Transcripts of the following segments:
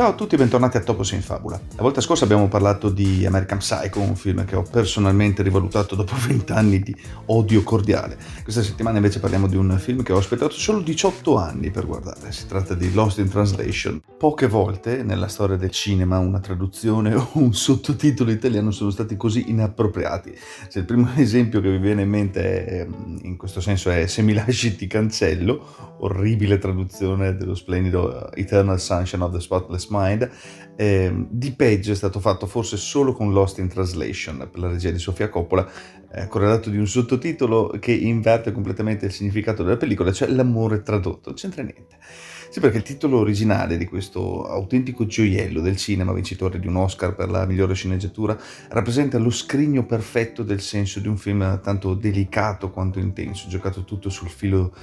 Ciao a tutti e bentornati a Topos in Fabula. La volta scorsa abbiamo parlato di American Psycho, un film che ho personalmente rivalutato dopo 20 anni di odio cordiale. Questa settimana invece parliamo di un film che ho aspettato solo 18 anni per guardare. Si tratta di Lost in Translation. Poche volte nella storia del cinema una traduzione o un sottotitolo italiano sono stati così inappropriati. Se il primo esempio che vi viene in mente è, in questo senso è Se mi lasci ti cancello, orribile traduzione dello splendido Eternal Sunshine of the Spotless Mind, di peggio è stato fatto forse solo con Lost in Translation per la regia di Sofia Coppola, corredato di un sottotitolo che inverte completamente il significato della pellicola, cioè l'amore tradotto, non c'entra niente. Sì, perché il titolo originale di questo autentico gioiello del cinema, vincitore di un Oscar per la migliore sceneggiatura, rappresenta lo scrigno perfetto del senso di un film tanto delicato quanto intenso, giocato tutto sul filo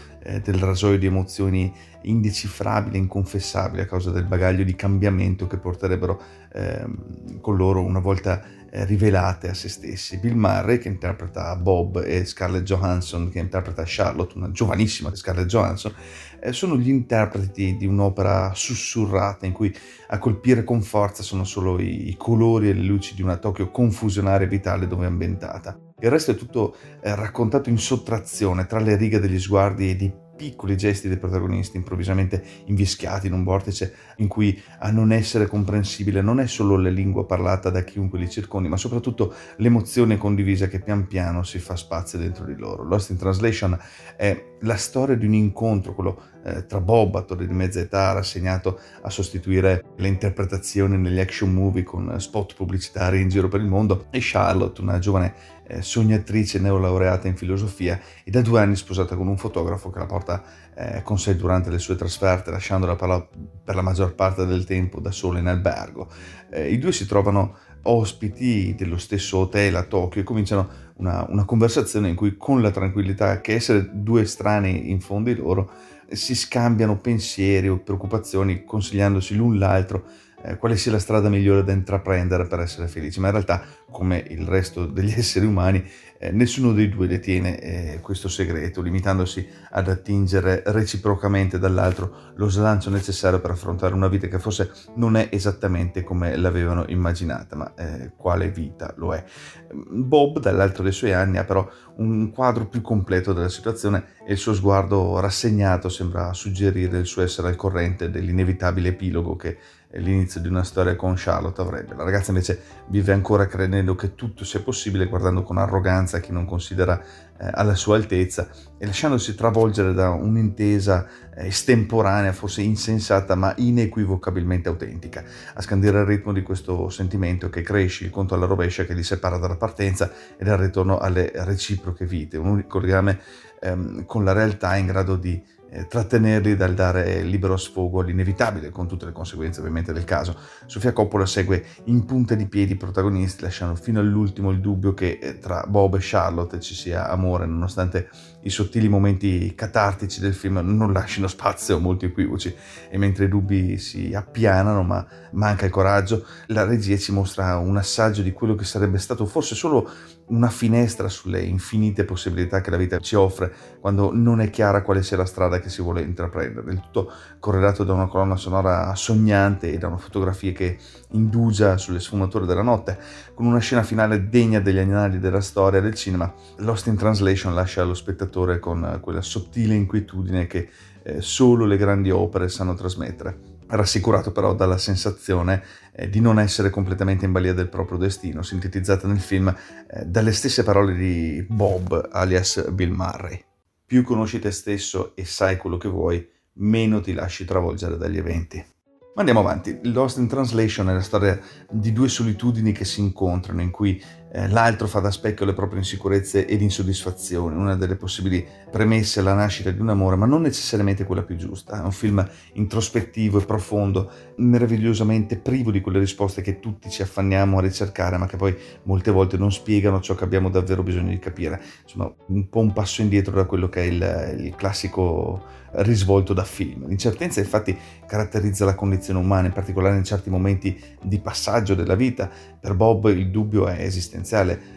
del rasoio di emozioni indecifrabili e inconfessabili a causa del bagaglio di cambiamento che porterebbero con loro una volta rivelate a se stessi. Bill Murray, che interpreta Bob, e Scarlett Johansson, che interpreta Charlotte, una giovanissima Scarlett Johansson, sono gli interpreti di un'opera sussurrata in cui a colpire con forza sono solo i colori e le luci di una Tokyo confusionaria e vitale dove è ambientata. Il resto è tutto raccontato in sottrazione tra le righe degli sguardi e di piccoli gesti dei protagonisti improvvisamente invischiati in un vortice in cui a non essere comprensibile non è solo la lingua parlata da chiunque li circondi, ma soprattutto l'emozione condivisa che pian piano si fa spazio dentro di loro. Lost in Translation è la storia di un incontro, quello tra Bob, attore di mezza età, rassegnato a sostituire le interpretazioni negli action movie con spot pubblicitari in giro per il mondo, e Charlotte, una giovane sognatrice neolaureata in filosofia e da 2 anni sposata con un fotografo che la porta con sé durante le sue trasferte, lasciandola per la maggior parte del tempo da sola in albergo. I due si trovano ospiti dello stesso hotel a Tokyo e cominciano una conversazione in cui, con la tranquillità che essere due estranei in fondo di loro, si scambiano pensieri o preoccupazioni, consigliandosi l'un l'altro quale sia la strada migliore da intraprendere per essere felici. Ma in realtà, come il resto degli esseri umani, nessuno dei due detiene questo segreto, limitandosi ad attingere reciprocamente dall'altro lo slancio necessario per affrontare una vita che forse non è esattamente come l'avevano immaginata, ma quale vita lo è. Bob, dall'alto dei suoi anni, ha però un quadro più completo della situazione e il suo sguardo rassegnato sembra suggerire il suo essere al corrente dell'inevitabile epilogo che l'inizio di una storia con Charlotte avrebbe. La ragazza invece vive ancora credendo che tutto sia possibile, guardando con arroganza chi non considera alla sua altezza e lasciandosi travolgere da un'intesa estemporanea, forse insensata, ma inequivocabilmente autentica, a scandire il ritmo di questo sentimento che cresce, il conto alla rovescia che li separa dalla partenza e dal ritorno alle reciproche vite, un unico legame con la realtà in grado di trattenerli dal dare libero sfogo all'inevitabile, con tutte le conseguenze ovviamente del caso. Sofia Coppola segue in punta di piedi i protagonisti, lasciando fino all'ultimo il dubbio che tra Bob e Charlotte ci sia amore, nonostante i sottili momenti catartici del film non lasciano spazio a molti equivoci. E mentre i dubbi si appianano, ma manca il coraggio, la regia ci mostra un assaggio di quello che sarebbe stato forse solo una finestra sulle infinite possibilità che la vita ci offre quando non è chiara quale sia la strada che si vuole intraprendere. Il tutto corredato da una colonna sonora sognante e da una fotografia che indugia sulle sfumature della notte, con una scena finale degna degli annali della storia del cinema. Lost in Translation lascia lo spettatore con quella sottile inquietudine che solo le grandi opere sanno trasmettere, rassicurato però dalla sensazione di non essere completamente in balia del proprio destino, sintetizzata nel film dalle stesse parole di Bob, alias Bill Murray. Più conosci te stesso e sai quello che vuoi, meno ti lasci travolgere dagli eventi. Ma andiamo avanti. Lost in Translation è la storia di due solitudini che si incontrano, in cui l'altro fa da specchio alle proprie insicurezze ed insoddisfazioni, una delle possibili premesse alla nascita di un amore, ma non necessariamente quella più giusta. È un film introspettivo e profondo, meravigliosamente privo di quelle risposte che tutti ci affanniamo a ricercare, ma che poi molte volte non spiegano ciò che abbiamo davvero bisogno di capire. Insomma, un po' un passo indietro da quello che è il classico risvolto da film. L'incertezza, infatti, caratterizza la condizione umana, in particolare in certi momenti di passaggio della vita. Per Bob il dubbio è esistente esistenziale.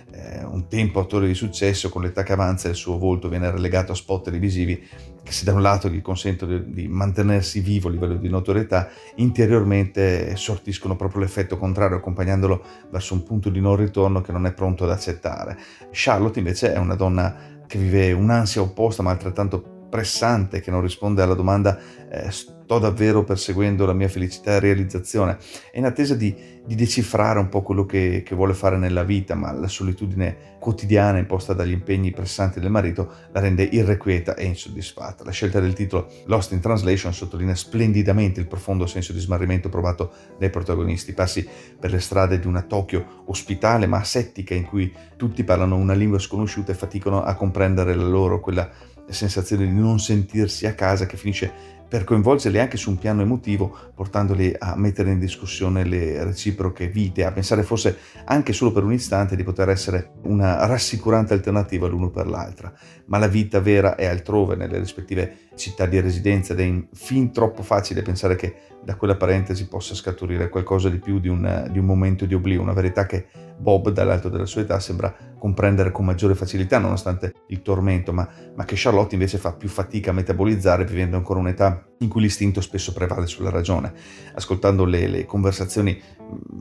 Un tempo attore di successo, con l'età che avanza il suo volto viene relegato a spot televisivi che, se da un lato gli consentono di mantenersi vivo a livello di notorietà, interiormente sortiscono proprio l'effetto contrario, accompagnandolo verso un punto di non ritorno che non è pronto ad accettare. Charlotte invece è una donna che vive un'ansia opposta ma altrettanto pressante, che non risponde alla domanda sto davvero perseguendo la mia felicità e realizzazione? È in attesa di decifrare un po' quello che vuole fare nella vita, ma la solitudine quotidiana imposta dagli impegni pressanti del marito la rende irrequieta e insoddisfatta. La scelta del titolo Lost in Translation sottolinea splendidamente il profondo senso di smarrimento provato dai protagonisti, passi per le strade di una Tokyo ospitale ma asettica, in cui tutti parlano una lingua sconosciuta e faticano a comprendere la loro, quella sensazione di non sentirsi a casa che finisce per coinvolgerli anche su un piano emotivo, portandoli a mettere in discussione le reciproche vite, a pensare forse anche solo per un istante di poter essere una rassicurante alternativa l'uno per l'altra. Ma la vita vera è altrove, nelle rispettive città di residenza, ed è fin troppo facile pensare che da quella parentesi possa scaturire qualcosa di più di un momento di oblio, una verità che Bob, dall'alto della sua età, sembra comprendere con maggiore facilità nonostante il tormento, ma che Charlotte invece fa più fatica a metabolizzare, vivendo ancora un'età in cui l'istinto spesso prevale sulla ragione. Ascoltando le conversazioni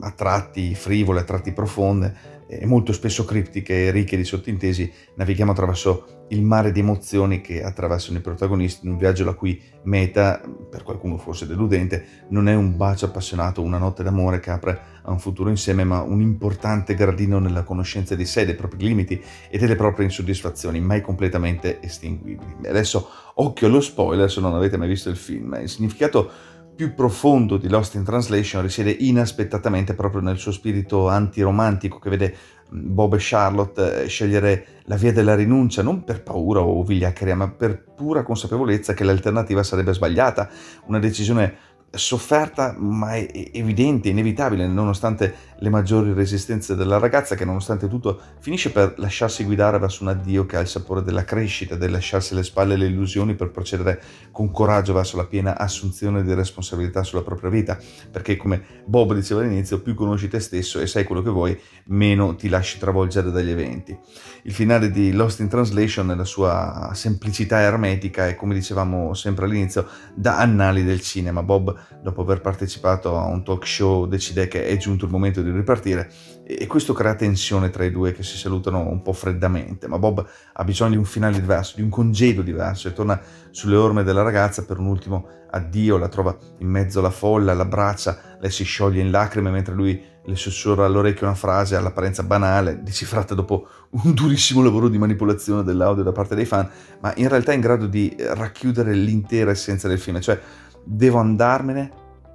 a tratti frivole, a tratti profonde e molto spesso criptiche e ricche di sottintesi, navighiamo attraverso il mare di emozioni che attraversano i protagonisti, in un viaggio la cui meta, per qualcuno forse deludente, non è un bacio appassionato, una notte d'amore che apre a un futuro insieme, ma un importante gradino nella conoscenza di sé, dei propri limiti e delle proprie insoddisfazioni mai completamente estinguibili. Adesso occhio allo spoiler se non avete mai visto il film. Il significato più profondo di Lost in Translation risiede inaspettatamente proprio nel suo spirito antiromantico, che vede Bob e Charlotte scegliere la via della rinuncia non per paura o vigliaccheria, ma per pura consapevolezza che l'alternativa sarebbe sbagliata, una decisione sofferta ma evidente, inevitabile, nonostante le maggiori resistenze della ragazza, che nonostante tutto finisce per lasciarsi guidare verso un addio che ha il sapore della crescita, del lasciarsi alle spalle le illusioni per procedere con coraggio verso la piena assunzione di responsabilità sulla propria vita, perché, come Bob diceva all'inizio, più conosci te stesso e sai quello che vuoi, meno ti lasci travolgere dagli eventi. Il finale di Lost in Translation, nella sua semplicità ermetica e, come dicevamo sempre all'inizio, da annali del cinema. Bob, dopo aver partecipato a un talk show, decide che è giunto il momento di ripartire, e questo crea tensione tra i due che si salutano un po' freddamente, ma Bob ha bisogno di un finale diverso, di un congedo diverso, e torna sulle orme della ragazza per un ultimo addio. La trova in mezzo alla folla, l'abbraccia, lei si scioglie in lacrime mentre lui le sussurra all'orecchio una frase all'apparenza banale, decifrata dopo un durissimo lavoro di manipolazione dell'audio da parte dei fan, ma in realtà in grado di racchiudere l'intera essenza del film, cioè: devo andarmene,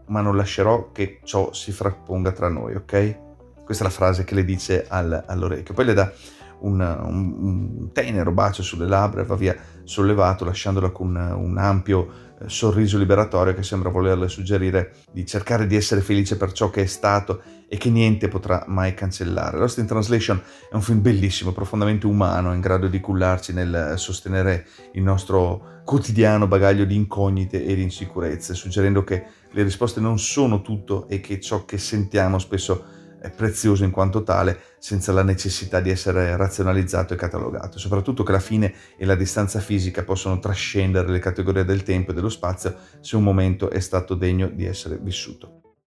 ma non lascerò che ciò si frapponga tra noi, ok? Questa è la frase che le dice all'orecchio. Poi le dà un tenero bacio sulle labbra e va via sollevato, lasciandola con un ampio sorriso liberatorio che sembra volerle suggerire di cercare di essere felice per ciò che è stato e che niente potrà mai cancellare. Lost in Translation è un film bellissimo, profondamente umano, in grado di cullarci nel sostenere il nostro quotidiano bagaglio di incognite e di insicurezze, suggerendo che le risposte non sono tutto e che ciò che sentiamo spesso è prezioso in quanto tale, senza la necessità di essere razionalizzato e catalogato. Soprattutto che la fine e la distanza fisica possono trascendere le categorie del tempo e dello spazio, se un momento è stato degno di essere vissuto.